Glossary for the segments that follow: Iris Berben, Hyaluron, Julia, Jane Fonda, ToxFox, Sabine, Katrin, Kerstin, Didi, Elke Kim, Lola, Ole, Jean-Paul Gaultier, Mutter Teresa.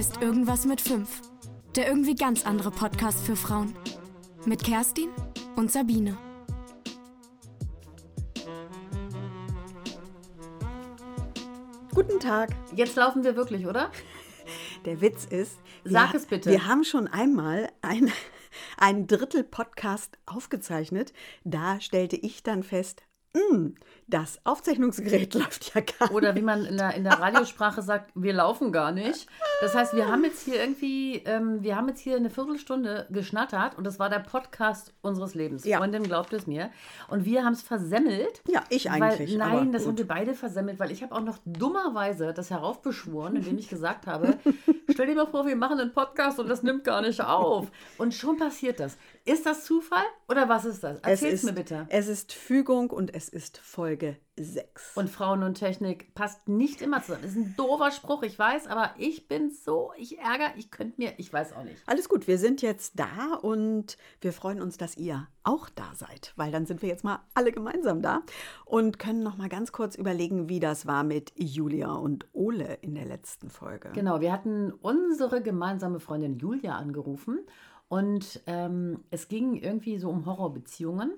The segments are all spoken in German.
Hier ist Irgendwas mit 5, der irgendwie ganz andere Podcast für Frauen. Mit Kerstin und Sabine. Guten Tag. Jetzt laufen wir wirklich, oder? Der Witz ist, sag es bitte. Wir haben schon einmal ein Drittel Podcast aufgezeichnet. Da stellte ich dann fest, das Aufzeichnungsgerät läuft ja gar nicht. Oder wie man in der Radiosprache sagt, wir laufen gar nicht. Das heißt, wir haben jetzt hier eine Viertelstunde geschnattert und das war der Podcast unseres Lebens. Ja. Freundin, glaubt es mir. Und wir haben es versemmelt. Ja, ich eigentlich. Weil haben wir beide versemmelt, weil ich habe auch noch dummerweise das heraufbeschworen, indem ich gesagt habe, stell dir mal vor, wir machen einen Podcast und das nimmt gar nicht auf. Und schon passiert das. Ist das Zufall oder was ist das? Erzähl's mir bitte. Es ist Fügung und es ist Folge 6. Und Frauen und Technik passt nicht immer zusammen. Das ist ein doofer Spruch, ich weiß, aber ich weiß auch nicht. Alles gut, wir sind jetzt da und wir freuen uns, dass ihr auch da seid, weil dann sind wir jetzt mal alle gemeinsam da und können noch mal ganz kurz überlegen, wie das war mit Julia und Ole in der letzten Folge. Genau, wir hatten unsere gemeinsame Freundin Julia angerufen. Und es ging irgendwie so um Horrorbeziehungen.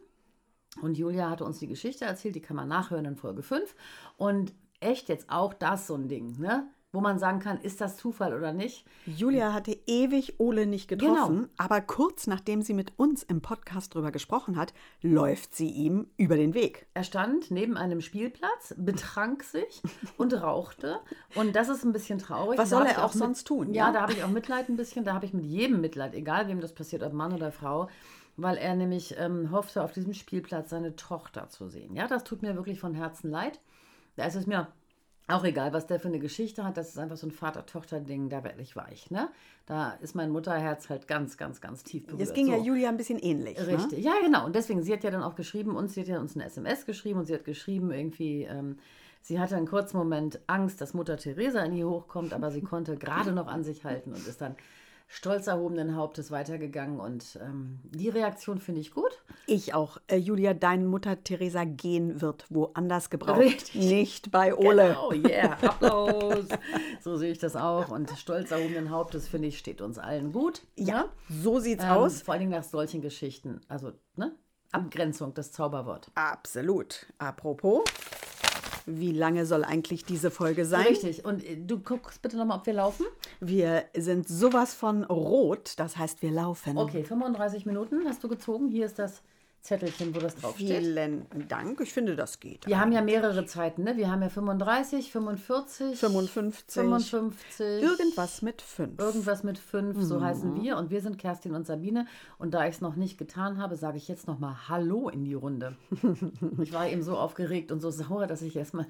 Und Julia hatte uns die Geschichte erzählt, die kann man nachhören in Folge 5. Und echt jetzt auch das so ein Ding, ne? Wo man sagen kann, ist das Zufall oder nicht? Julia hatte ewig Ole nicht getroffen, genau. Aber kurz nachdem sie mit uns im Podcast drüber gesprochen hat, läuft sie ihm über den Weg. Er stand neben einem Spielplatz, betrank sich und rauchte und das ist ein bisschen traurig. Was soll er auch sonst tun? Ja, da habe ich auch Mitleid ein bisschen, da habe ich mit jedem Mitleid, egal wem das passiert, ob Mann oder Frau, weil er nämlich hoffte, auf diesem Spielplatz seine Tochter zu sehen. Ja, das tut mir wirklich von Herzen leid. Da ist es mir auch egal, was der für eine Geschichte hat, das ist einfach so ein Vater-Tochter-Ding, da werde ich weich, ne? Da ist mein Mutterherz halt ganz, ganz, ganz tief berührt. Das ging ja Julia ein bisschen ähnlich, richtig, ne? Ja, genau. Und deswegen, sie hat ja dann auch geschrieben, sie hat uns eine SMS geschrieben und sie hat geschrieben irgendwie, sie hatte einen kurzen Moment Angst, dass Mutter Teresa in ihr hochkommt, aber sie konnte gerade noch an sich halten und ist dann stolz erhobenen Hauptes weitergegangen und die Reaktion finde ich gut. Ich auch. Julia, dein Mutter Teresa gehen wird woanders gebraucht. Richtig. Nicht bei Ole. Genau, yeah, Applaus. So sehe ich das auch und stolz erhobenen Hauptes, finde ich, steht uns allen gut. Ja, ne? So sieht's aus. Vor allen Dingen nach solchen Geschichten. Also, ne? Abgrenzung, das Zauberwort. Absolut. Apropos, wie lange soll eigentlich diese Folge sein? Richtig. Und du guckst bitte nochmal, ob wir laufen. Wir sind sowas von rot, das heißt, wir laufen. Okay, 35 Minuten hast du gezogen. Hier ist das Zettelchen, wo das draufsteht. Vielen Dank. Ich finde, das geht. Wir haben ja mehrere Zeiten, ne? Wir haben ja 35, 45, 55. Irgendwas mit 5. Irgendwas mit 5, so heißen wir. Und wir sind Kerstin und Sabine. Und da ich es noch nicht getan habe, sage ich jetzt nochmal Hallo in die Runde. Ich war eben so aufgeregt und so sauer, dass ich erstmal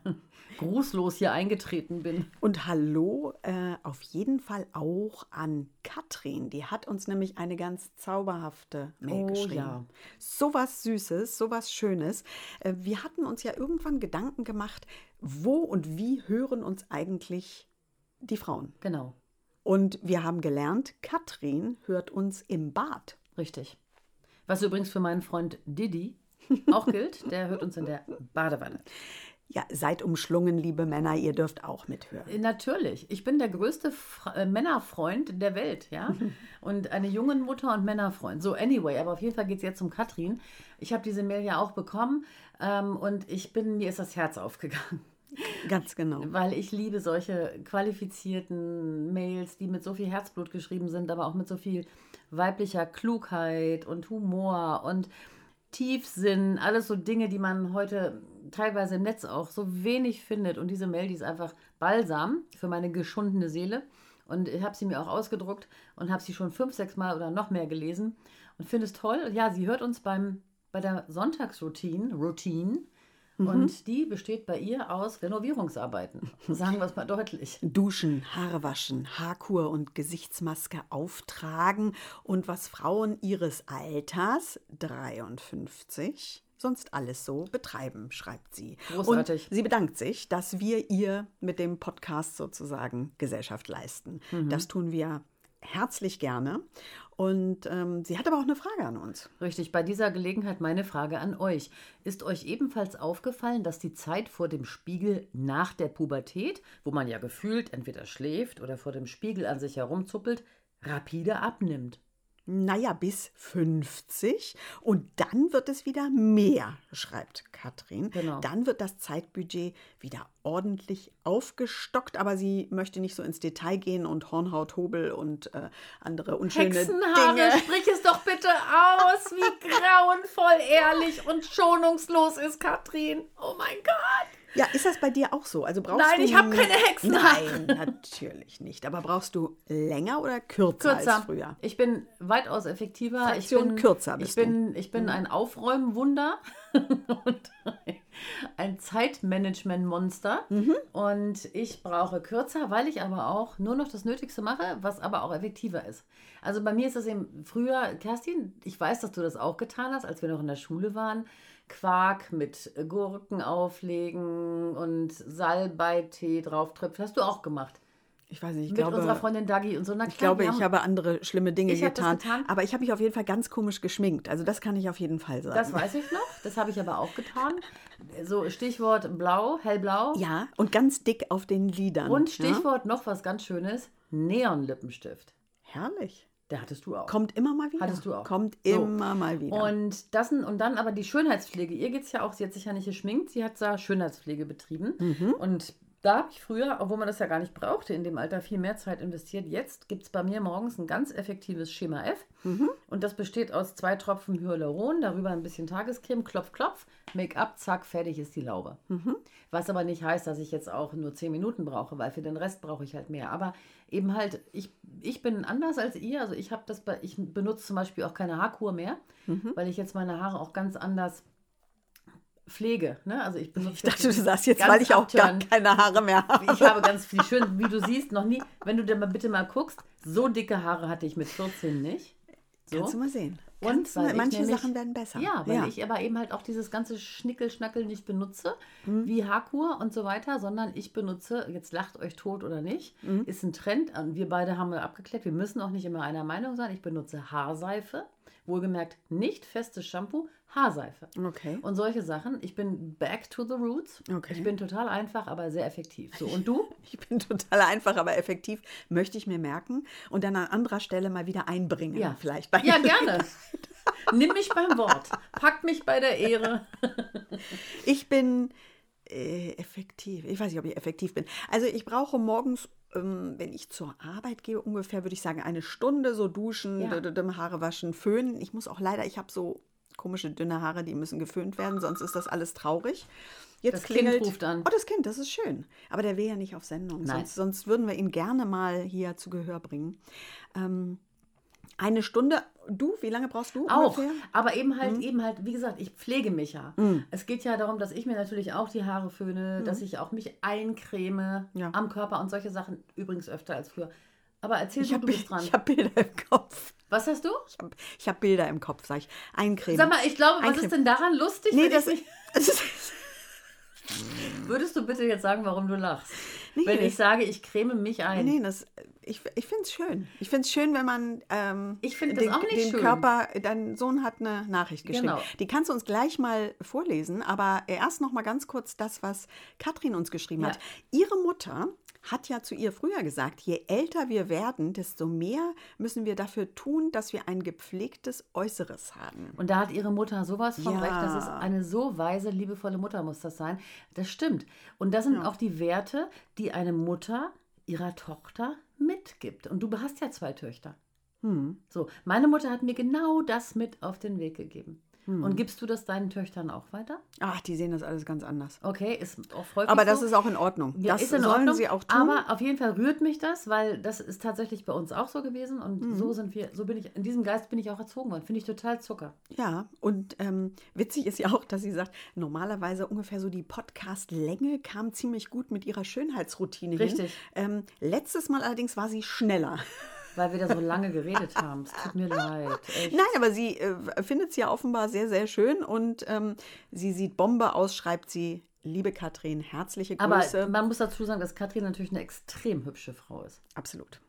grußlos hier eingetreten bin. Und Hallo auf jeden Fall auch an Katrin. Die hat uns nämlich eine ganz zauberhafte Mail geschrieben. Ja. So was Süßes, so was Schönes. Wir hatten uns ja irgendwann Gedanken gemacht, wo und wie hören uns eigentlich die Frauen? Genau. Und wir haben gelernt, Katrin hört uns im Bad. Richtig. Was übrigens für meinen Freund Didi auch gilt, der hört uns in der Badewanne. Ja, seid umschlungen, liebe Männer, ihr dürft auch mithören. Natürlich, ich bin der größte Männerfreund der Welt, ja. Und eine junge Mutter und Männerfreund. So, anyway, aber auf jeden Fall geht es jetzt um Katrin. Ich habe diese Mail ja auch bekommen und mir ist das Herz aufgegangen. Ganz genau. Weil ich liebe solche qualifizierten Mails, die mit so viel Herzblut geschrieben sind, aber auch mit so viel weiblicher Klugheit und Humor und Tiefsinn, alles so Dinge, die man heute teilweise im Netz auch so wenig findet. Und diese Mail, die ist einfach Balsam für meine geschundene Seele. Und ich habe sie mir auch ausgedruckt und habe sie schon 5, 6 Mal oder noch mehr gelesen und finde es toll. Ja, sie hört uns bei der Sonntagsroutine. Und die besteht bei ihr aus Renovierungsarbeiten. Sagen wir es mal deutlich. Duschen, Haare waschen, Haarkur und Gesichtsmaske auftragen. Und was Frauen ihres Alters, 53, sonst alles so betreiben, schreibt sie. Großartig. Und sie bedankt sich, dass wir ihr mit dem Podcast sozusagen Gesellschaft leisten. Das tun wir herzlich gerne. Und sie hat aber auch eine Frage an uns. Richtig, bei dieser Gelegenheit meine Frage an euch. Ist euch ebenfalls aufgefallen, dass die Zeit vor dem Spiegel nach der Pubertät, wo man ja gefühlt entweder schläft oder vor dem Spiegel an sich herumzuppelt, rapide abnimmt? Naja, bis 50 und dann wird es wieder mehr, schreibt Katrin. Genau. Dann wird das Zeitbudget wieder ordentlich aufgestockt, aber sie möchte nicht so ins Detail gehen und Hornhaut, Hobel und andere unschöne Hexenhaare, Dinge. Sprich es doch bitte aus, wie grauenvoll ehrlich und schonungslos ist Katrin. Oh mein Gott! Ja, ist das bei dir auch so? Also brauchst Nein, ich habe keine Hexenhaare. Nein, natürlich nicht. Aber brauchst du länger oder kürzer als früher? Ich bin weitaus effektiver. Ich bin ein Aufräumwunder und ein Zeitmanagement-Monster. Mhm. Und ich brauche kürzer, weil ich aber auch nur noch das Nötigste mache, was aber auch effektiver ist. Also bei mir ist das eben früher, Kerstin, ich weiß, dass du das auch getan hast, als wir noch in der Schule waren, Quark mit Gurken auflegen und Salbeitee drauf tröpfeln. Hast du auch gemacht? Ich weiß nicht, ich glaube... Mit unserer Freundin Dagi und so. Na klar, ich glaube, ich habe andere schlimme Dinge getan. Aber ich habe mich auf jeden Fall ganz komisch geschminkt. Also das kann ich auf jeden Fall sagen. Das weiß ich noch. Das habe ich aber auch getan. So Stichwort blau, hellblau. Ja, und ganz dick auf den Lidern. Und Stichwort noch was ganz Schönes. Neonlippenstift. Herrlich. Der hattest du auch. Kommt immer mal wieder. Hattest du auch. Kommt immer mal wieder. Und dann aber die Schönheitspflege. Ihr geht es ja auch, sie hat sich ja nicht geschminkt, sie hat da Schönheitspflege betrieben. Mhm. Und da habe ich früher, obwohl man das ja gar nicht brauchte, in dem Alter viel mehr Zeit investiert. Jetzt gibt es bei mir morgens ein ganz effektives Schema F. Mhm. Und das besteht aus 2 Tropfen Hyaluron, darüber ein bisschen Tagescreme, klopf, klopf, Make-up, zack, fertig ist die Laube. Mhm. Was aber nicht heißt, dass ich jetzt auch nur 10 Minuten brauche, weil für den Rest brauche ich halt mehr. Aber eben halt, ich bin anders als ihr. Also ich benutze zum Beispiel auch keine Haarkur mehr, weil ich jetzt meine Haare auch ganz anders pflege, ne? Also ich dachte, du sagst jetzt, weil ich auch gar keine Haare mehr habe. Ich habe ganz viel schön, wie du siehst, noch nie. Wenn du dir mal bitte mal guckst, so dicke Haare hatte ich mit 14 nicht. So. Kannst du mal sehen. Und manche Sachen werden besser. Ja, weil ich aber eben halt auch dieses ganze Schnickel-Schnackel nicht benutze, wie Haarkur und so weiter, sondern ich benutze, jetzt lacht euch tot oder nicht, ist ein Trend. Wir beide haben abgeklärt, wir müssen auch nicht immer einer Meinung sein. Ich benutze Haarseife, wohlgemerkt nicht festes Shampoo, Haarseife. Okay. Und solche Sachen. Ich bin back to the roots. Okay. Ich bin total einfach, aber sehr effektiv. So, und du? Ich bin total einfach, aber effektiv, möchte ich mir merken und dann an anderer Stelle mal wieder einbringen. Ja, vielleicht. Ja, gerne. Nimm mich beim Wort. Pack mich bei der Ehre. Ich bin effektiv. Ich weiß nicht, ob ich effektiv bin. Also ich brauche morgens, wenn ich zur Arbeit gehe, ungefähr, würde ich sagen, 1 Stunde so duschen, Haare waschen, föhnen. Ich muss auch leider, ich habe so komische dünne Haare, die müssen geföhnt werden, sonst ist das alles traurig. Jetzt das Kind ruft an. Oh, das Kind, das ist schön. Aber der will ja nicht auf Sendung. Nein. Sonst würden wir ihn gerne mal hier zu Gehör bringen. 1 Stunde. Du, wie lange brauchst du auch ungefähr? Aber eben halt, wie gesagt, ich pflege mich ja. Es geht ja darum, dass ich mir natürlich auch die Haare föhne, dass ich auch mich eincreme am Körper und solche Sachen, übrigens öfter als früher. Aber erzähl du bist dran. Ich habe Bilder im Kopf. Was hast du? Ich hab Bilder im Kopf, sag ich. Eincreme. Sag mal, ich glaube, was ist denn daran lustig? Nee, Würdest du bitte jetzt sagen, warum du lachst? Nee, wenn ich sage, ich creme mich ein. Nee, ich finde es schön. Ich finde es schön, wenn man den Körper, dein Sohn hat eine Nachricht geschrieben. Genau. Die kannst du uns gleich mal vorlesen, aber erst noch mal ganz kurz das, was Katrin uns geschrieben hat. Ihre Mutter hat ja zu ihr früher gesagt, je älter wir werden, desto mehr müssen wir dafür tun, dass wir ein gepflegtes Äußeres haben. Und da hat ihre Mutter sowas von recht. Das ist eine so weise, liebevolle Mutter, muss das sein. Das stimmt. Und das sind auch die Werte, die eine Mutter ihrer Tochter mitgibt. Und du hast ja 2 Töchter. So, meine Mutter hat mir genau das mit auf den Weg gegeben. Und gibst du das deinen Töchtern auch weiter? Ach, die sehen das alles ganz anders. Okay, ist auch häufig so. Aber das ist auch in Ordnung. Das sollen sie auch tun. Aber auf jeden Fall rührt mich das, weil das ist tatsächlich bei uns auch so gewesen. Und so bin ich, in diesem Geist bin ich auch erzogen worden. Finde ich total Zucker. Ja, und witzig ist ja auch, dass sie sagt, normalerweise ungefähr so die Podcast-Länge kam ziemlich gut mit ihrer Schönheitsroutine hin. Richtig. Letztes Mal allerdings war sie schneller. Weil wir da so lange geredet haben. Es tut mir leid. Echt. Nein, aber sie findet es ja offenbar sehr, sehr schön. Und sie sieht Bombe aus, schreibt sie, liebe Katrin, herzliche Grüße. Aber man muss dazu sagen, dass Katrin natürlich eine extrem hübsche Frau ist. Absolut.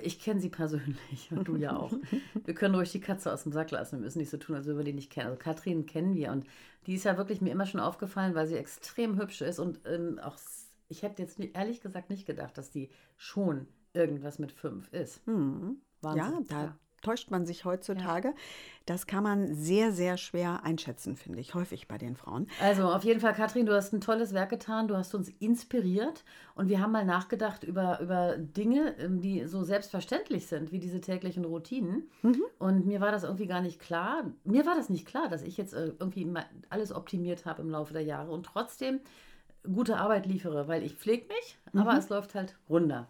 Ich kenne sie persönlich und du ja auch. Wir können ruhig die Katze aus dem Sack lassen. Wir müssen nicht so tun, als würden wir die nicht kennen. Also Katrin kennen wir und die ist ja wirklich mir immer schon aufgefallen, weil sie extrem hübsch ist und auch, ich hätte jetzt ehrlich gesagt nicht gedacht, dass die schon irgendwas mit 5 ist. Mhm. Ja, da täuscht man sich heutzutage. Ja. Das kann man sehr, sehr schwer einschätzen, finde ich, häufig bei den Frauen. Also auf jeden Fall, Katrin, du hast ein tolles Werk getan, du hast uns inspiriert und wir haben mal nachgedacht über Dinge, die so selbstverständlich sind, wie diese täglichen Routinen. Mhm. Und mir war das irgendwie gar nicht klar, dass ich jetzt irgendwie alles optimiert habe im Laufe der Jahre und trotzdem gute Arbeit liefere, weil ich pflege mich, aber es läuft halt runter.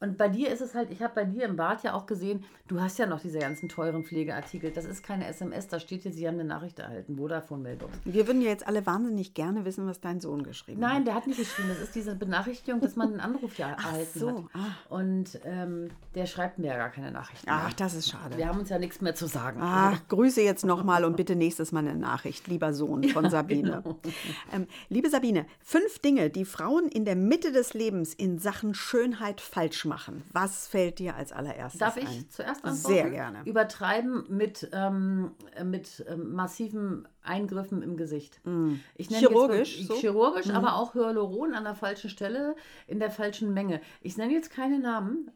Und bei dir ist es halt, ich habe bei dir im Bad ja auch gesehen, du hast ja noch diese ganzen teuren Pflegeartikel. Das ist keine SMS, da steht jetzt, sie haben eine Nachricht erhalten, Vodafone-Mailbox. Wir würden ja jetzt alle wahnsinnig gerne wissen, was dein Sohn geschrieben hat. Nein, der hat nicht geschrieben, das ist diese Benachrichtigung, dass man einen Anruf ja erhalten hat. Und der schreibt mir ja gar keine Nachrichten mehr. Ach, das ist schade. Wir haben uns ja nichts mehr zu sagen. Ach, grüße jetzt nochmal und bitte nächstes Mal eine Nachricht, lieber Sohn von Sabine. Genau. Liebe Sabine, 5 Dinge, die Frauen in der Mitte des Lebens in Sachen Schönheit falsch machen. Was fällt dir als allererstes ein? Darf ich zuerst antworten? Sehr gerne. Übertreiben mit massiven Eingriffen im Gesicht. Ich nenne chirurgisch? Jetzt, so? Chirurgisch, aber auch Hyaluron an der falschen Stelle, in der falschen Menge. Ich nenne jetzt keine Namen.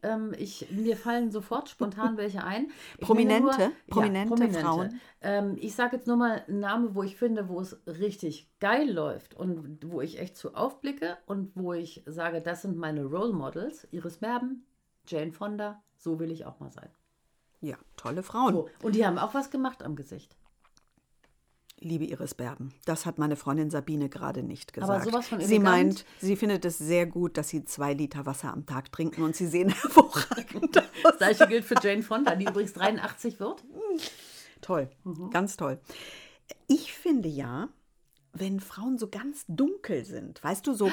Mir fallen sofort spontan welche ein. Prominente Frauen. Ich sage jetzt nur mal einen Namen, wo ich finde, wo es richtig geil läuft und wo ich echt zu aufblicke und wo ich sage, das sind meine Role Models. Iris Berben, Jane Fonda, so will ich auch mal sein. Ja, tolle Frauen. So, und die haben auch was gemacht am Gesicht. Liebe Iris Berben, das hat meine Freundin Sabine gerade nicht gesagt. Aber sowas von elegant. Sie meint, sie findet es sehr gut, dass sie 2 Liter Wasser am Tag trinken und sie sehen hervorragend aus. Das gleiche gilt für Jane Fonda, die übrigens 83 wird. Toll, ganz toll. Ich finde ja, wenn Frauen so ganz dunkel sind, weißt du, so,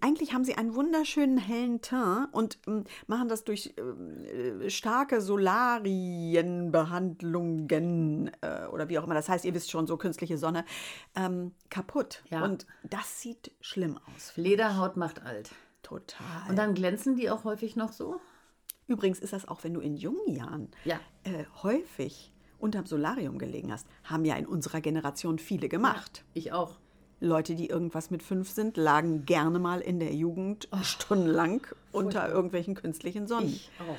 eigentlich haben sie einen wunderschönen hellen Teint und machen das durch starke Solarienbehandlungen oder wie auch immer. Das heißt, ihr wisst schon, so künstliche Sonne, kaputt. Ja. Und das sieht schlimm aus. Lederhaut macht alt. Total. Und dann glänzen die auch häufig noch so? Übrigens ist das auch, wenn du in jungen Jahren häufig unterm Solarium gelegen hast, haben ja in unserer Generation viele gemacht. Ja, ich auch. Leute, die irgendwas mit 5 sind, lagen gerne mal in der Jugend stundenlang unter irgendwelchen künstlichen Sonnen. Ich auch,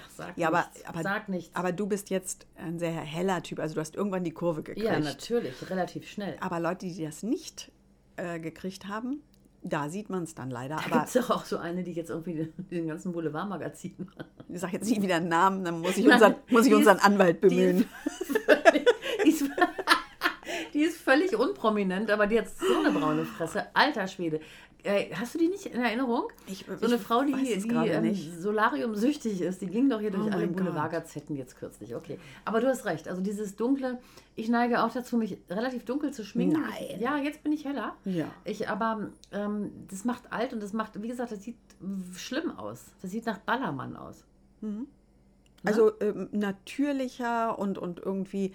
sag nichts. Aber du bist jetzt ein sehr heller Typ, also du hast irgendwann die Kurve gekriegt. Ja, natürlich, relativ schnell. Aber Leute, die das nicht gekriegt haben, da sieht man es dann leider. Da gibt es doch auch so eine, die jetzt irgendwie den ganzen Boulevardmagazin macht. Ich sage jetzt nicht wieder einen Namen, dann muss ich unseren Anwalt bemühen. Die ist völlig unprominent, aber die hat so eine braune Fresse. Alter Schwede. Hast du die nicht in Erinnerung? So eine Frau, die solariumsüchtig ist, die ging doch hier durch alle Boulevardgazetten jetzt kürzlich. Okay. Aber du hast recht. Also dieses Dunkle, ich neige auch dazu, mich relativ dunkel zu schminken. Nein. Ja, jetzt bin ich heller. Ja. Aber das macht alt und das macht, wie gesagt, das sieht schlimm aus. Das sieht nach Ballermann aus. Mhm. Also natürlicher und irgendwie,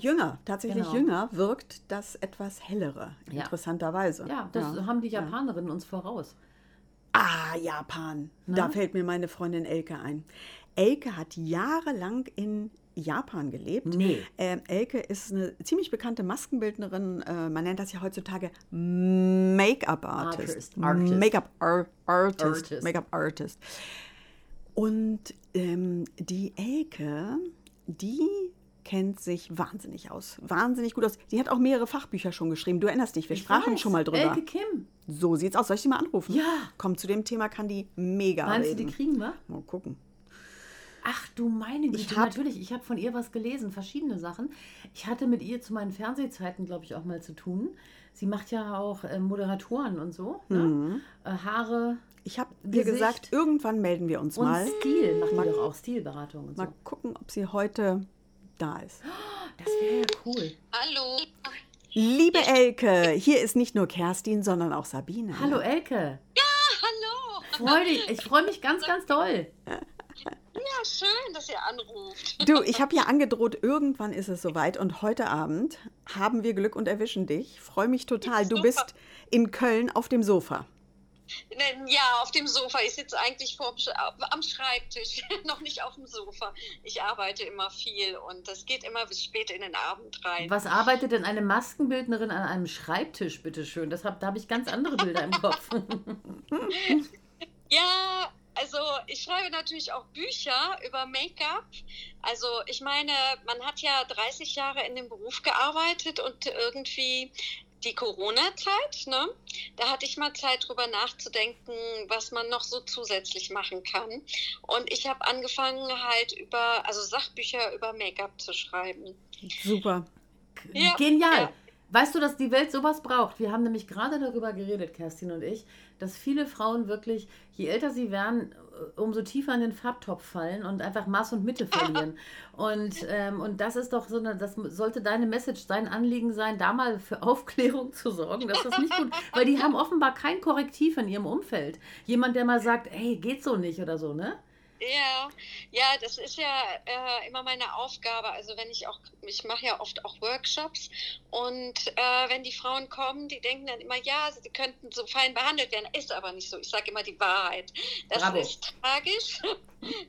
jünger, tatsächlich jünger wirkt das etwas hellere, interessanterweise. Ja, das haben die Japanerinnen uns voraus. Ah, Japan, da fällt mir meine Freundin Elke ein. Elke hat jahrelang in Japan gelebt. Nee. Elke ist eine ziemlich bekannte Maskenbildnerin. Man nennt das ja heutzutage Make-up-Artist. Make-up-Artist. Und die Elke, die kennt sich wahnsinnig aus. Wahnsinnig gut aus. Die hat auch mehrere Fachbücher schon geschrieben. Du erinnerst dich, wir sprachen schon mal drüber. Elke Kim. So sieht's aus. Soll ich die mal anrufen? Ja. Komm, zu dem Thema kann die mega reden. Meinst du, die kriegen wir? Mal gucken. Ach du meine Güte, ich habe von ihr was gelesen, verschiedene Sachen. Ich hatte mit ihr zu meinen Fernsehzeiten, glaube ich, auch mal zu tun. Sie macht ja auch Moderatoren und so, ne? Haare, ich habe dir gesagt, irgendwann melden wir uns mal. Und Stil, machen wir doch auch Stilberatung und so. Mal gucken, ob sie heute da ist. Das wäre ja cool. Hallo. Liebe Elke, hier ist nicht nur Kerstin, sondern auch Sabine. Hallo Elke. Ja, hallo. Freu dich, ich freue mich ganz, ganz doll. Ja, schön, dass ihr anruft. Du, ich habe ja angedroht, irgendwann ist es soweit und heute Abend haben wir Glück und erwischen dich. Freue mich total. Du bist in Köln auf dem Sofa. Ja, auf dem Sofa. Ich sitze eigentlich am Schreibtisch, noch nicht auf dem Sofa. Ich arbeite immer viel und das geht immer bis spät in den Abend rein. Was arbeitet denn eine Maskenbildnerin an einem Schreibtisch, bitteschön? Da habe ich ganz andere Bilder im Kopf. Ja, also ich schreibe natürlich auch Bücher über Make-up. Also ich meine, man hat ja 30 Jahre in dem Beruf gearbeitet und irgendwie die Corona-Zeit, ne? Da hatte ich mal Zeit, drüber nachzudenken, was man noch so zusätzlich machen kann. Und ich habe angefangen, halt also Sachbücher über Make-up zu schreiben. Super. Ja, genial. Ja. Weißt du, dass die Welt sowas braucht? Wir haben nämlich gerade darüber geredet, Kerstin und ich, dass viele Frauen wirklich, je älter sie werden, umso tiefer in den Farbtopf fallen und einfach Maß und Mitte verlieren. Und das ist doch das sollte deine Message, dein Anliegen sein, da mal für Aufklärung zu sorgen, dass das nicht gut, weil die haben offenbar kein Korrektiv in ihrem Umfeld. Jemand, der mal sagt, hey, geht so nicht oder so, ne? Ja, das ist ja immer meine Aufgabe. Also ich mache ja oft auch Workshops und wenn die Frauen kommen, die denken dann immer, ja, sie könnten so fein behandelt werden, ist aber nicht so. Ich sage immer die Wahrheit. Das Bravo. Ist tragisch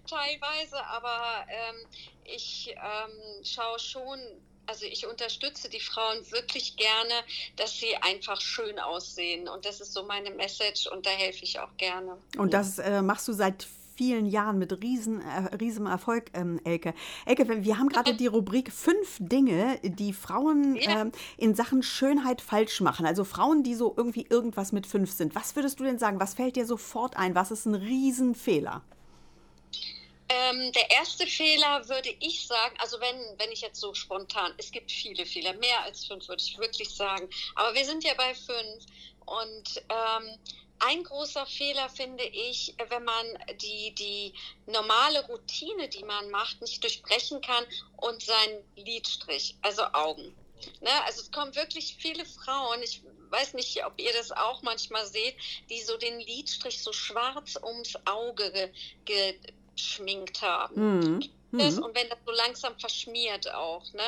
teilweise, aber ich schaue schon. Also ich unterstütze die Frauen wirklich gerne, dass sie einfach schön aussehen und das ist so meine Message und da helfe ich auch gerne. Und das machst du seit vielen Jahren mit riesem Erfolg, Elke. Elke, wir haben gerade die Rubrik 5 Dinge, die Frauen in Sachen Schönheit falsch machen. Also Frauen, die so irgendwie irgendwas mit 5 sind. Was würdest du denn sagen? Was fällt dir sofort ein? Was ist ein Riesenfehler? Der erste Fehler würde ich sagen, also wenn ich jetzt so spontan, es gibt viele Fehler, mehr als 5 würde ich wirklich sagen, aber wir sind ja bei 5 und ein großer Fehler finde ich, wenn man die normale Routine, die man macht, nicht durchbrechen kann und seinen Lidstrich, also Augen. Ne? Also es kommen wirklich viele Frauen, ich weiß nicht, ob ihr das auch manchmal seht, die so den Lidstrich so schwarz ums Auge geschminkt haben. Mhm. Und wenn das so langsam verschmiert auch. Ne?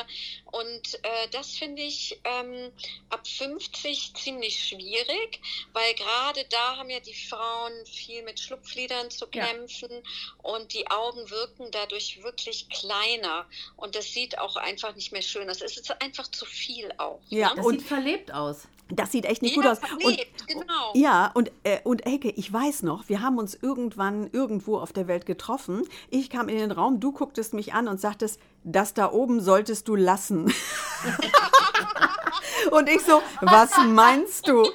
Und das finde ich ab 50 ziemlich schwierig, weil gerade da haben ja die Frauen viel mit Schlupflidern zu kämpfen und die Augen wirken dadurch wirklich kleiner und das sieht auch einfach nicht mehr schön aus. Es ist einfach zu viel auch. Ja, ne? Das sieht verlebt aus. Das sieht echt nicht gut aus. Verlebt, und, genau. Ja, und Elke, ich weiß noch, wir haben uns irgendwann irgendwo auf der Welt getroffen. Ich kam in den Raum, du gucktest mich an und sagtest, das da oben solltest du lassen. Und ich so, was meinst du?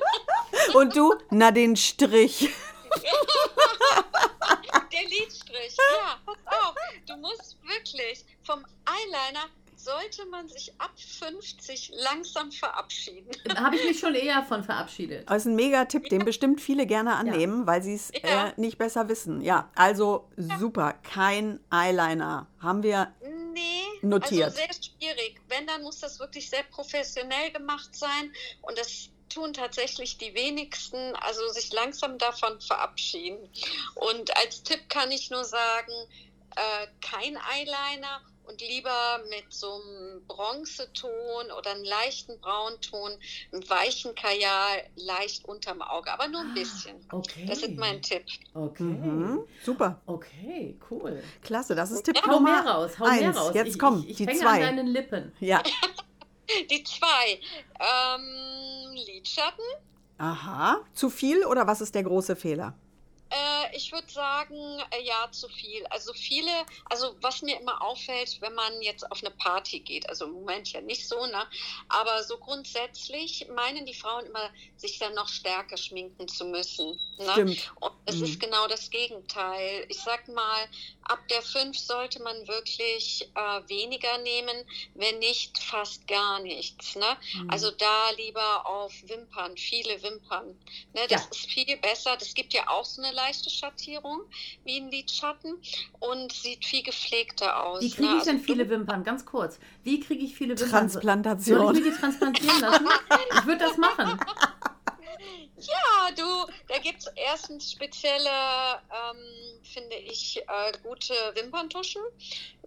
Und du, na den Strich. Der Lidstrich, ja, pass auf. Du musst wirklich vom Eyeliner sollte man sich ab 50 langsam verabschieden. Habe ich mich schon eher von verabschiedet. Das ist ein Mega-Tipp, den bestimmt viele gerne annehmen, weil sie es nicht besser wissen. Ja, also super, kein Eyeliner. Haben wir notiert. Also sehr schwierig. Wenn, dann muss das wirklich sehr professionell gemacht sein und das tun tatsächlich die wenigsten, also sich langsam davon verabschieden. Und als Tipp kann ich nur sagen, kein Eyeliner. Und lieber mit so einem Bronzeton oder einem leichten Braunton, einem weichen Kajal, leicht unterm Auge, aber nur ein bisschen. Okay. Das ist mein Tipp. Okay. Mhm. Super. Okay, cool. Klasse, das ist Tipp Nummer 1. Jetzt komm, ich die 2. Ich an deinen Lippen. Ja. Die 2. Lidschatten. Aha. Zu viel oder was ist der große Fehler? Ich würde sagen, ja, zu viel. Also was mir immer auffällt, wenn man jetzt auf eine Party geht, also im Moment ja nicht so, ne? Aber so grundsätzlich meinen die Frauen immer, sich dann noch stärker schminken zu müssen. Ne? Stimmt. Und es ist genau das Gegenteil. Ich sag mal, ab der 5 sollte man wirklich weniger nehmen, wenn nicht fast gar nichts. Ne? Mhm. Also da lieber auf Wimpern, viele Wimpern. Ne? Das ist viel besser. Das gibt ja auch so eine leichte Schattierung wie ein Lidschatten und sieht viel gepflegter aus. Wie kriege ich denn viele Wimpern? Ganz kurz. Wie kriege ich viele Wimpern? Transplantation. Soll ich mir die transplantieren lassen? Ich würde das machen. Ja, du, da gibt es erstens spezielle, finde ich, gute Wimperntuschen.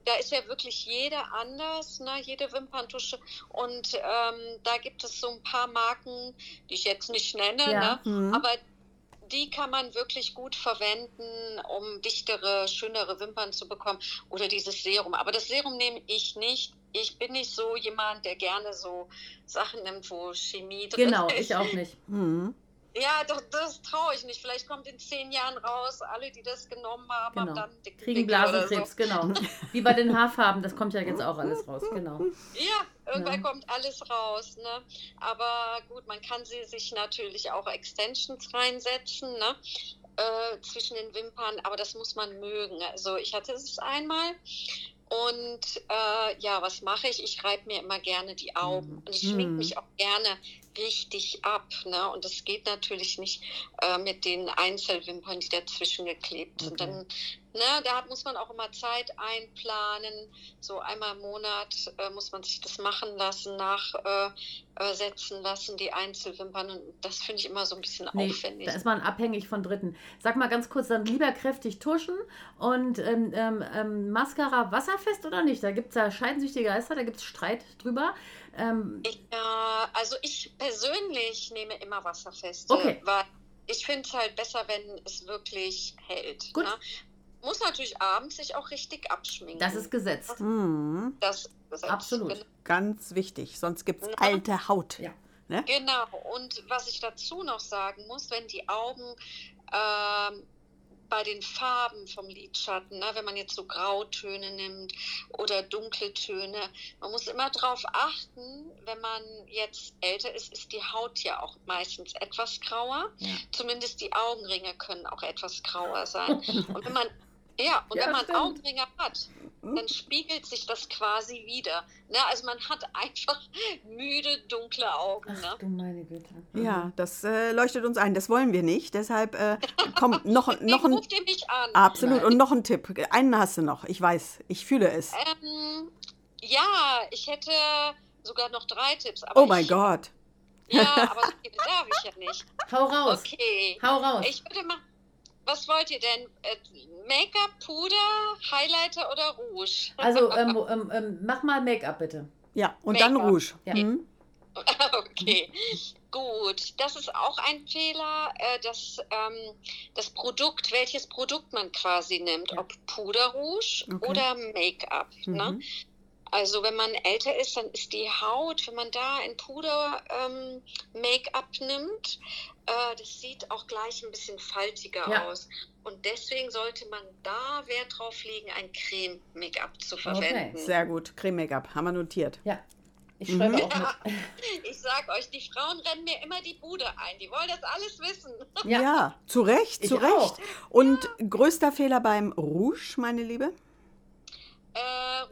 Da ist ja wirklich jeder anders, ne? Jede Wimperntusche. Und da gibt es so ein paar Marken, die ich jetzt nicht nenne, ne? Aber die kann man wirklich gut verwenden, um dichtere, schönere Wimpern zu bekommen. Oder dieses Serum. Aber das Serum nehme ich nicht. Ich bin nicht so jemand, der gerne so Sachen nimmt, wo Chemie drin ist. Genau, ich auch nicht. Mhm. Ja, doch, das traue ich nicht. Vielleicht kommt in 10 Jahren raus, alle, die das genommen haben, genau, haben dann dicken, kriegen Blasenkrebs, so. Genau. Wie bei den Haarfarben, das kommt ja jetzt auch alles raus, genau. Ja, irgendwann kommt alles raus, ne? Aber gut, man kann sie sich natürlich auch Extensions reinsetzen, ne? Zwischen den Wimpern, aber das muss man mögen. Also ich hatte es einmal. Und ja, was mache ich? Ich reibe mir immer gerne die Augen. Und ich schminke mich auch gerne richtig ab. Ne? Und das geht natürlich nicht mit den Einzelwimpern, die dazwischen geklebt sind. Okay. Dann, ne, da muss man auch immer Zeit einplanen. So einmal im Monat muss man sich das machen lassen, nachsetzen lassen, die Einzelwimpern. Und das finde ich immer so ein bisschen aufwendig. Da ist man abhängig von Dritten. Sag mal ganz kurz, dann lieber kräftig tuschen und Mascara wasserfest oder nicht? Da gibt's ja scheidensüchtige Geister, da gibt es Streit drüber. Also ich persönlich nehme immer wasserfest, okay, weil ich finde es halt besser, wenn es wirklich hält. Gut. Ne? Muss natürlich abends sich auch richtig abschminken. Das ist gesetzt. Mhm. Das ist gesetzt. Absolut. Genau. Ganz wichtig, sonst gibt es alte Haut. Ja. Ne? Genau. Und was ich dazu noch sagen muss, wenn die Augen bei den Farben vom Lidschatten, ne, wenn man jetzt so Grautöne nimmt oder dunkle Töne, man muss immer darauf achten, wenn man jetzt älter ist, ist die Haut ja auch meistens etwas grauer. Ja. Zumindest die Augenringe können auch etwas grauer sein. Und wenn man wenn man Augenringe hat, dann spiegelt sich das quasi wieder. Ne? Also man hat einfach müde, dunkle Augen. Ne? Ach du meine Güte. Ja, das leuchtet uns ein. Das wollen wir nicht. Deshalb, komm, noch ein... Ruft ihr mich an. Absolut. Und noch ein Tipp. Einen hast du noch. Ich weiß. Ich fühle es. Ich hätte sogar noch 3 Tipps. Aber Gott. Ja, aber so viele darf ich ja nicht. Hau raus. Okay. Hau raus. Ich würde mal... Was wollt ihr denn? Make-up, Puder, Highlighter oder Rouge? Also mach mal Make-up bitte. Ja, und Make-up, dann Rouge. Ja. Mhm. Okay, gut. Das ist auch ein Fehler, dass welches Produkt man quasi nimmt, ob Puder, Rouge oder Make-up. Mhm. Ne? Also wenn man älter ist, dann ist die Haut, wenn man da ein Puder-Make-up nimmt, das sieht auch gleich ein bisschen faltiger aus. Und deswegen sollte man da Wert drauf legen, ein Creme-Make-up zu verwenden. Okay. Sehr gut, Creme-Make-up, haben wir notiert. Ja, ich schreibe auch mit. Ich sag euch, die Frauen rennen mir immer die Bude ein, die wollen das alles wissen. Ja, zu Recht, zu Recht. Auch. Und größter Fehler beim Rouge, meine Liebe?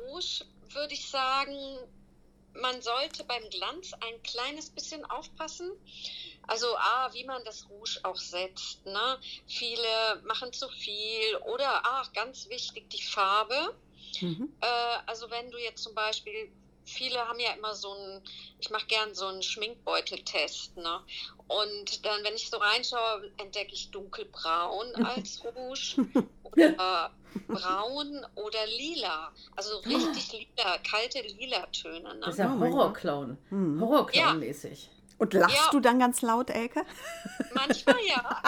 Rouge würde ich sagen, man sollte beim Glanz ein kleines bisschen aufpassen. Also wie man das Rouge auch setzt. Ne? Viele machen zu viel oder ganz wichtig, die Farbe. Mhm. Also wenn du jetzt zum Beispiel, viele haben ja immer ich mache gern so einen Schminkbeuteltest. Ne? Und dann, wenn ich so reinschaue, entdecke ich dunkelbraun als Rouge. Oder braun oder lila. Also richtig lila, kalte lila Töne. Ne? Das ist ja Horrorclown. Mhm. Horrorclown-mäßig. Ja. Und lachst du dann ganz laut, Elke? Manchmal ja.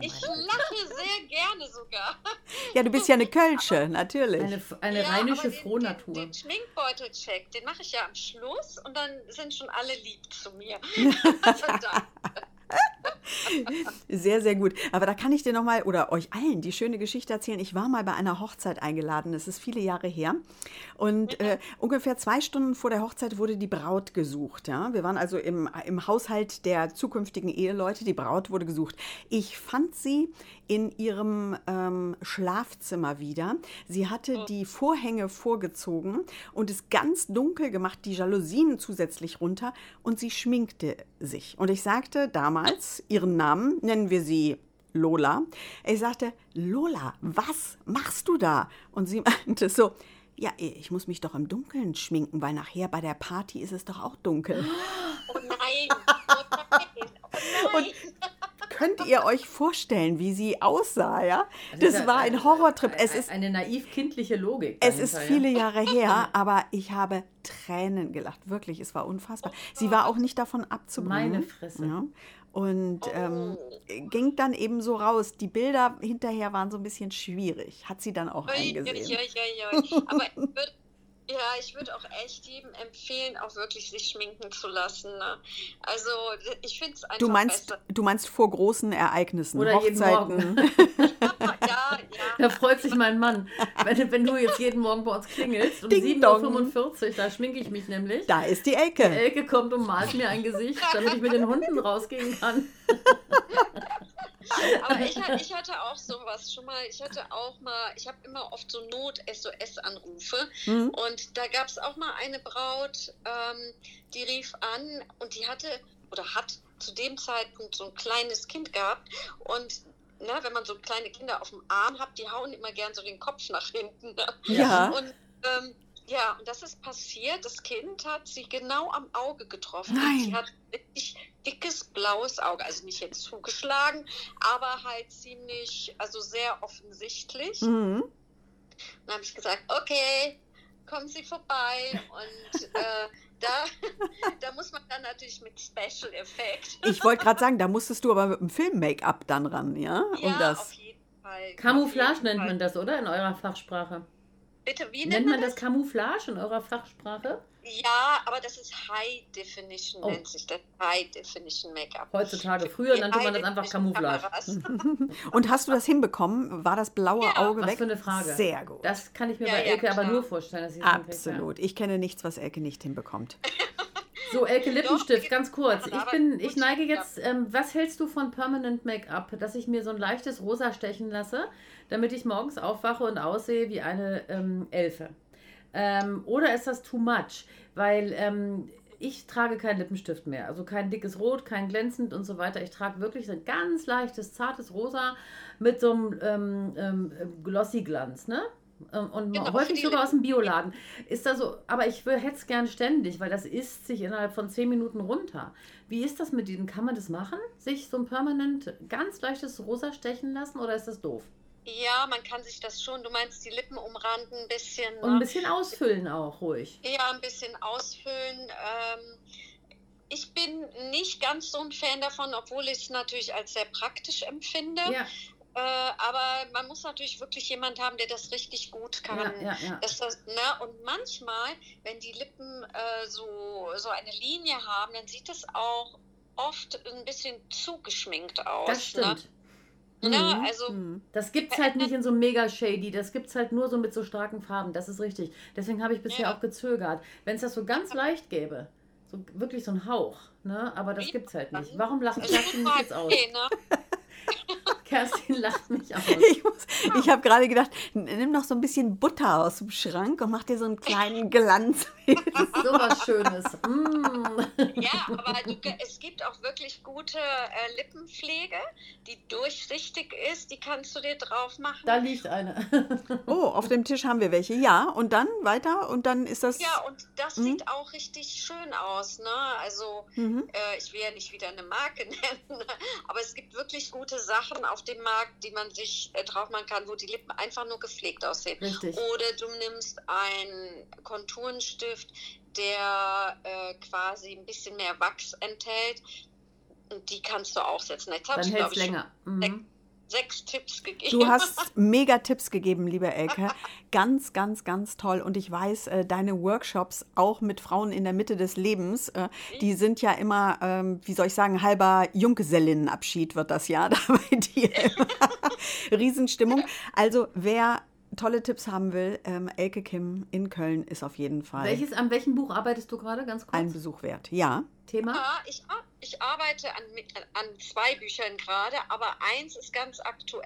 Ich lache sehr gerne sogar. Ja, du bist ja eine Kölsche, natürlich. Eine rheinische Frohnatur. Den Schminkbeutel-Check, den mache ich ja am Schluss und dann sind schon alle lieb zu mir. Sehr, sehr gut. Aber da kann ich dir nochmal oder euch allen die schöne Geschichte erzählen. Ich war mal bei einer Hochzeit eingeladen. Das ist viele Jahre her. Und ungefähr 2 Stunden vor der Hochzeit wurde die Braut gesucht. Ja? Wir waren also im Haushalt der zukünftigen Eheleute. Die Braut wurde gesucht. Ich fand sie in ihrem Schlafzimmer wieder. Sie hatte die Vorhänge vorgezogen und es ganz dunkel gemacht, die Jalousien zusätzlich runter und sie schminkte sich. Und ich sagte damals ihren Namen, nennen wir sie Lola. Ich sagte, Lola, was machst du da? Und sie meinte so, ja, ich muss mich doch im Dunkeln schminken, weil nachher bei der Party ist es doch auch dunkel. Oh nein! Oh nein! Oh nein! Und könnt ihr euch vorstellen, wie sie aussah, ja? Das war ein Horrortrip. Es ist eine naiv-kindliche Logik dahinter. Es ist viele Jahre her, aber ich habe Tränen gelacht. Wirklich, es war unfassbar. Sie war auch nicht davon abzubringen. Meine Fresse. Ja? Und ging dann eben so raus. Die Bilder hinterher waren so ein bisschen schwierig. Hat sie dann auch eingesehen. Aber ich würde auch echt jedem empfehlen, auch wirklich sich schminken zu lassen. Ne? Also ich finde es einfach besser. Du meinst vor großen Ereignissen, oder Hochzeiten. Jeden Morgen. Ja. Da freut sich mein Mann. Wenn du jetzt jeden Morgen bei uns klingelst, um 7.45 Uhr, da schminke ich mich nämlich. Da ist die Elke. Die Elke kommt und malt mir ein Gesicht, damit ich mit den Hunden rausgehen kann. Aber ich hatte auch sowas schon mal, ich habe immer oft so Not-SOS-Anrufe und da gab es auch mal eine Braut, die rief an und die hat zu dem Zeitpunkt so ein kleines Kind gehabt und na, wenn man so kleine Kinder auf dem Arm hat, die hauen immer gern so den Kopf nach hinten. Ne? Ja. Und und das ist passiert. Das Kind hat sie genau am Auge getroffen. Nein. Sie hat wirklich dickes blaues Auge, also nicht jetzt zugeschlagen, aber halt ziemlich, also sehr offensichtlich. Mhm. Und dann habe ich gesagt, okay, kommen Sie vorbei und da muss man dann natürlich mit Special Effekt. Ich wollte gerade sagen, da musstest du aber mit dem Film-Make-up dann ran, ja? Ja, das auf jeden Fall. Camouflage nennt man das, oder? In eurer Fachsprache. Bitte, wie nennt man das? Camouflage in eurer Fachsprache? Ja, aber das ist High Definition, nennt sich das. High Definition Make-up. Heutzutage, früher nannte man das einfach Camouflage. Und hast du das hinbekommen? War das blaue Auge weg? Was für eine Frage. Sehr gut. Das kann ich mir bei Elke aber nur vorstellen, dass sie es hinkriegt. Absolut. Ich kenne nichts, was Elke nicht hinbekommt. So, Elke, Lippenstift, ganz kurz. Ich neige jetzt, was hältst du von Permanent Make-up? Dass ich mir so ein leichtes Rosa stechen lasse, damit ich morgens aufwache und aussehe wie eine Elfe. Oder ist das too much? Weil ich trage keinen Lippenstift mehr. Also kein dickes Rot, kein glänzend und so weiter. Ich trage wirklich so ein ganz leichtes, zartes Rosa mit so einem Glossy-Glanz, ne? Und genau, häufig sogar aus dem Bioladen. Ist da so, aber ich hätte es gern ständig, weil das isst sich innerhalb von 10 Minuten runter. Wie ist das mit denen? Kann man das machen? Sich so ein permanent ganz leichtes Rosa stechen lassen oder ist das doof? Ja, man kann sich das schon, du meinst die Lippen umranden ein bisschen. Und ein bisschen ausfüllen auch, ruhig. Ja, ein bisschen ausfüllen. Ich bin nicht ganz so ein Fan davon, obwohl ich es natürlich als sehr praktisch empfinde. Ja. Aber man muss natürlich wirklich jemand haben, der das richtig gut kann. Ja. Und manchmal, wenn die Lippen so eine Linie haben, dann sieht es auch oft ein bisschen zugeschminkt aus. Das stimmt. Ne? Mhm. Also, das gibt es halt nicht in so mega shady, das gibt es halt nur so mit so starken Farben, das ist richtig. Deswegen habe ich bisher auch gezögert. Wenn es das so ganz leicht gäbe, so wirklich so ein Hauch, ne? Aber das gibt es halt nicht. Warum lachen Kerstin mich jetzt aus? Kerstin lacht mich aus. Ich habe gerade gedacht, nimm noch so ein bisschen Butter aus dem Schrank und mach dir so einen kleinen Glanz. So was Schönes. Ja, aber es gibt auch wirklich gute Lippenpflege, die durchsichtig ist. Die kannst du dir drauf machen. Da liegt eine. Oh, auf dem Tisch haben wir welche. Ja, und dann weiter und dann ist das... Ja, und das sieht auch richtig schön aus. Ne? Also ich will ja nicht wieder eine Marke nennen, aber es gibt wirklich gute Sachen auf dem Markt, die man sich drauf machen kann, wo die Lippen einfach nur gepflegt aussehen. Richtig. Oder du nimmst einen Konturenstift, der quasi ein bisschen mehr Wachs enthält. Und die kannst du auch setzen. Jetzt habe ich, glaube ich, länger. Sechs Tipps gegeben. Du hast mega Tipps gegeben, liebe Elke. Ganz, ganz, ganz toll. Und ich weiß, deine Workshops auch mit Frauen in der Mitte des Lebens, die sind ja immer, wie soll ich sagen, halber Junggesellinnenabschied wird das ja da bei dir. Riesenstimmung. Also wer tolle Tipps haben will, Elke Kim in Köln ist auf jeden Fall. An welchem Buch arbeitest du gerade, ganz kurz? Ein Besuch wert, ja. Thema? Ja, ich arbeite an 2 Büchern gerade, aber eins ist ganz aktuell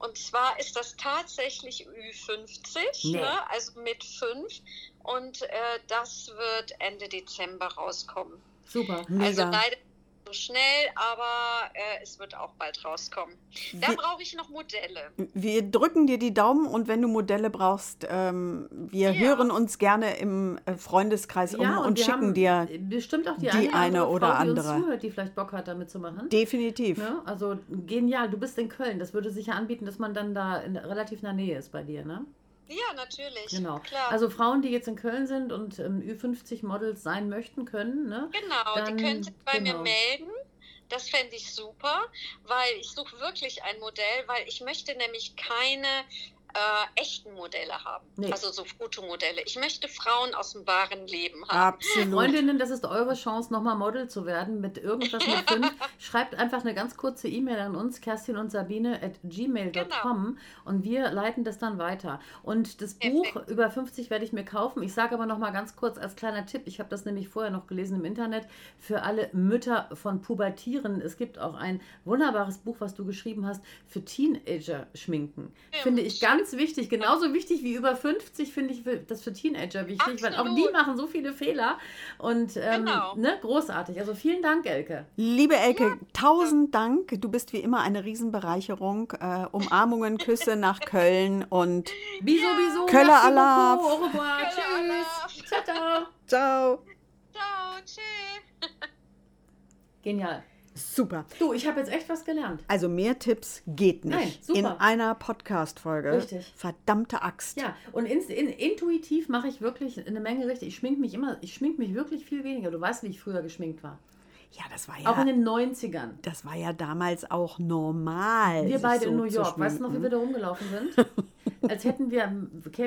und zwar ist das tatsächlich Ü50, ne? Also mit 5 und das wird Ende Dezember rauskommen. Super, mega. Also leider so schnell, aber es wird auch bald rauskommen. Dann brauche ich noch Modelle. Wir drücken dir die Daumen und wenn du Modelle brauchst, wir hören uns gerne im Freundeskreis und schicken dir bestimmt auch die eine oder andere Frau, die uns zuhört, die vielleicht Bock hat, damit zu machen. Definitiv. Ne? Also genial, du bist in Köln, das würde sich ja anbieten, dass man dann da relativ in der Nähe ist bei dir, ne? Ja, natürlich. Genau. Klar. Also Frauen, die jetzt in Köln sind und Ü50-Models sein möchten, können, ne? Genau, dann, die können sich bei mir melden. Das fände ich super, weil ich suche wirklich ein Modell, weil ich möchte nämlich keine echten Modelle haben. Nee. Also so Fotomodelle. Ich möchte Frauen aus dem wahren Leben haben. Absolut. Freundinnen, das ist eure Chance, nochmal Model zu werden mit irgendwas mit 5. Schreibt einfach eine ganz kurze E-Mail an uns, kerstinundsabine@gmail.com und wir leiten das dann weiter. Und das Buch über 50 werde ich mir kaufen. Ich sage aber nochmal ganz kurz als kleiner Tipp, ich habe das nämlich vorher noch gelesen im Internet, für alle Mütter von Pubertieren. Es gibt auch ein wunderbares Buch, was du geschrieben hast, für Teenager-Schminken. Ja. Finde ich ganz wichtig, genauso wichtig wie über 50 finde ich das für Teenager wichtig, weil auch die machen so viele Fehler und großartig. Also vielen Dank, Elke. Liebe Elke, tausend Dank. Du bist wie immer eine Riesenbereicherung. Umarmungen, Küsse nach Köln und Biso. Köller Allah. Tschüss. Ciao. Ciao. Ciao. Tschüss. Genial. Super. Du, ich habe jetzt echt was gelernt. Also mehr Tipps geht nicht. Nein, super. In einer Podcast-Folge. Richtig. Verdammte Axt. Ja, und intuitiv mache ich wirklich eine Menge richtig. Ich schminke mich wirklich viel weniger. Du weißt, wie ich früher geschminkt war. Ja, das war ja... Auch in den 90ern. Das war ja damals auch normal. Wir beide so in New York. Weißt du noch, wie wir da rumgelaufen sind? Als kämen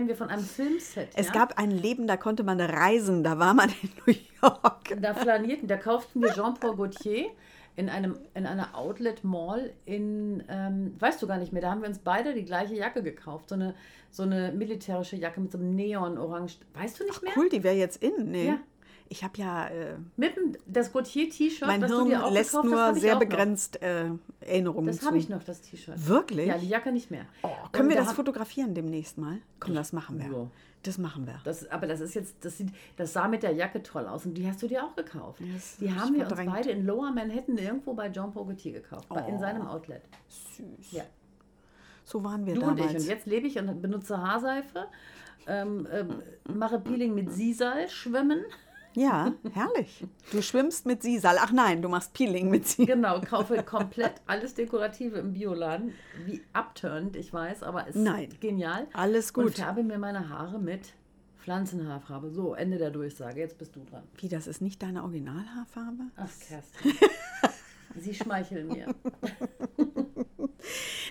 wir von einem Filmset. Es gab ein Leben, da konnte man reisen. Da war man in New York. Da flanierten, da kauften wir Jean-Paul Gaultier in einer Outlet-Mall in, weißt du gar nicht mehr, da haben wir uns beide die gleiche Jacke gekauft, so eine militärische Jacke mit so einem Neon-Orange, weißt du nicht mehr? Ach cool, die wäre jetzt in, ne? Ja. Ich habe ja... Mitten das Gaultier-T-Shirt, was du dir auch gekauft hast, mein Hirn lässt nur sehr begrenzt Erinnerungen zu. Das habe ich noch, das T-Shirt. Wirklich? Ja, die Jacke nicht mehr. Oh, können wir das fotografieren demnächst mal? Komm, das machen wir. So. Das machen wir. Das sah mit der Jacke toll aus und die hast du dir auch gekauft. Yes, die haben wir uns beide in Lower Manhattan irgendwo bei Jean-Paul Gaultier gekauft, in seinem Outlet. Süß. Ja. So waren wir damals. Und jetzt lebe ich und benutze Haarseife, mache Peeling mit Sisal, schwimmen. Ja, herrlich. Du schwimmst mit Sisal. Ach nein, du machst Peeling mit Sisal. Genau, kaufe komplett alles Dekorative im Bioladen. Wie abturned, ich weiß, aber es ist genial. Alles gut. Und färbe mir meine Haare mit Pflanzenhaarfarbe. So, Ende der Durchsage. Jetzt bist du dran. Wie, das ist nicht deine Originalhaarfarbe? Ach, Kerstin. Sie schmeicheln mir.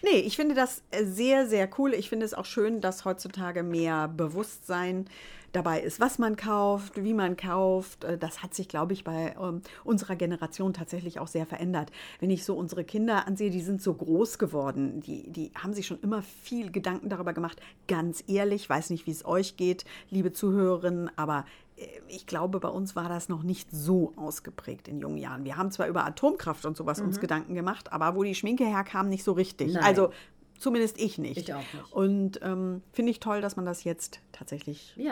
Nee, ich finde das sehr, sehr cool. Ich finde es auch schön, dass heutzutage mehr Bewusstsein dabei ist, was man kauft, wie man kauft. Das hat sich, glaube ich, bei unserer Generation tatsächlich auch sehr verändert. Wenn ich so unsere Kinder ansehe, die sind so groß geworden, die haben sich schon immer viel Gedanken darüber gemacht. Ganz ehrlich, weiß nicht, wie es euch geht, liebe Zuhörerinnen, aber ich glaube, bei uns war das noch nicht so ausgeprägt in jungen Jahren. Wir haben zwar über Atomkraft und sowas uns Gedanken gemacht, aber wo die Schminke herkam, nicht so richtig. Nein. Also zumindest ich nicht. Ich auch nicht. Und finde ich toll, dass man das jetzt tatsächlich ich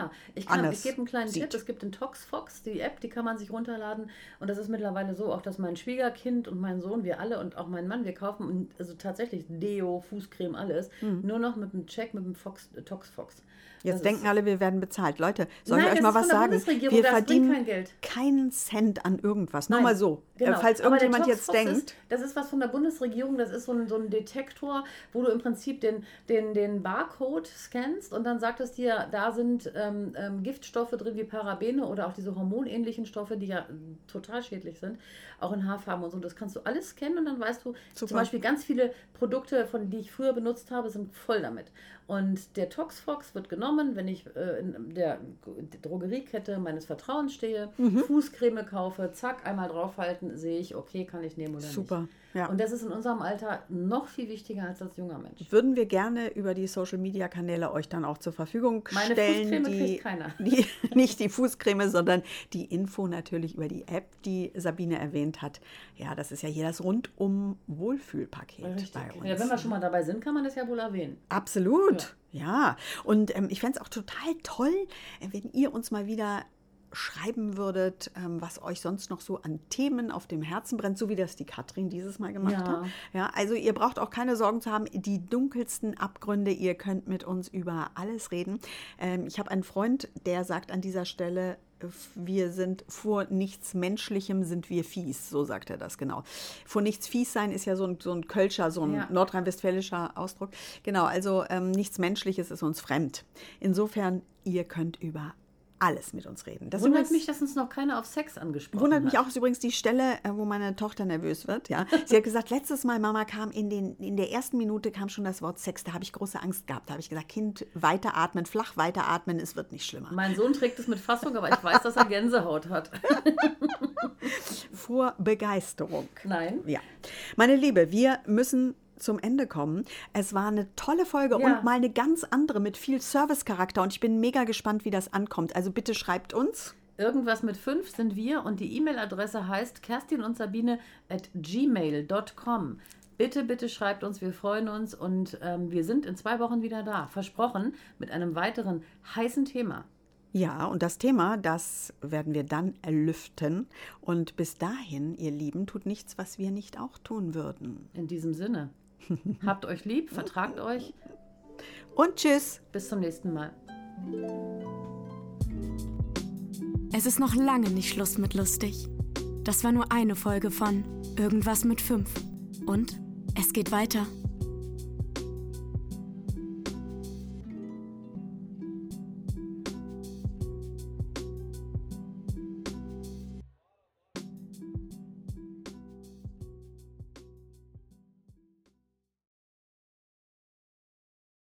gebe einen kleinen Tipp. Es gibt den ToxFox, die App, die kann man sich runterladen. Und das ist mittlerweile so, auch dass mein Schwiegerkind und mein Sohn, wir alle und auch mein Mann, wir kaufen also tatsächlich Deo, Fußcreme, alles. Mhm. Nur noch mit einem Check, mit dem ToxFox. Jetzt denken alle, wir werden bezahlt. Leute, sollen wir euch mal was sagen? Wir verdienen keinen Cent an irgendwas. Nur mal so, falls irgendjemand jetzt denkt. Das ist was von der Bundesregierung, das ist so ein Detektor, wo du im Prinzip den Barcode scannst und dann sagt es dir, da sind Giftstoffe drin wie Parabene oder auch diese hormonähnlichen Stoffe, die ja total schädlich sind, auch in Haarfarben und so. Das kannst du alles scannen und dann weißt du, zum Beispiel ganz viele Produkte, die ich früher benutzt habe, sind voll damit. Und der ToxFox wird genommen, wenn ich in der Drogeriekette meines Vertrauens stehe, Fußcreme kaufe, zack, einmal draufhalten, sehe ich, okay, kann ich nehmen oder nicht. Ja. Und das ist in unserem Alter noch viel wichtiger als junger Mensch. Würden wir gerne über die Social-Media-Kanäle euch dann auch zur Verfügung stellen. Meine Fußcreme kriegt keiner. Nicht die Fußcreme, sondern die Info natürlich über die App, die Sabine erwähnt hat. Ja, das ist ja hier das Rundum-Wohlfühlpaket bei uns. Ja, wenn wir schon mal dabei sind, kann man das ja wohl erwähnen. Absolut, ja. Und ich fände es auch total toll, wenn ihr uns mal wieder schreiben würdet, was euch sonst noch so an Themen auf dem Herzen brennt, so wie das die Katrin dieses Mal gemacht hat. Ja, also ihr braucht auch keine Sorgen zu haben, die dunkelsten Abgründe, ihr könnt mit uns über alles reden. Ich habe einen Freund, der sagt an dieser Stelle, wir sind vor nichts Menschlichem sind wir fies, so sagt er das genau. Vor nichts fies sein ist ja so ein Kölscher, so ein nordrhein-westfälischer Ausdruck. Genau, also nichts Menschliches ist uns fremd. Insofern, ihr könnt über alles mit uns reden. Das wundert mich, dass uns noch keiner auf Sex angesprochen hat. Wundert mich auch, ist übrigens die Stelle, wo meine Tochter nervös wird. Ja. Sie hat gesagt, letztes Mal, Mama, kam in der ersten Minute kam schon das Wort Sex. Da habe ich große Angst gehabt. Da habe ich gesagt, Kind, weiteratmen, flach weiteratmen, es wird nicht schlimmer. Mein Sohn trägt es mit Fassung, aber ich weiß, dass er Gänsehaut hat. Vor Begeisterung. Nein. Ja. Meine Liebe, wir müssen zum Ende kommen. Es war eine tolle Folge und mal eine ganz andere mit viel Servicecharakter und ich bin mega gespannt, wie das ankommt. Also bitte schreibt uns. Irgendwas mit 5 sind wir und die E-Mail-Adresse heißt kerstinundsabine@gmail.com. Bitte, bitte schreibt uns, wir freuen uns und wir sind in 2 Wochen wieder da. Versprochen, mit einem weiteren heißen Thema. Ja, und das Thema, das werden wir dann erlüften. Und bis dahin, ihr Lieben, tut nichts, was wir nicht auch tun würden. In diesem Sinne. Habt euch lieb, vertragt euch. Und tschüss. Bis zum nächsten Mal. Es ist noch lange nicht Schluss mit lustig. Das war nur eine Folge von Irgendwas mit 5. Und es geht weiter.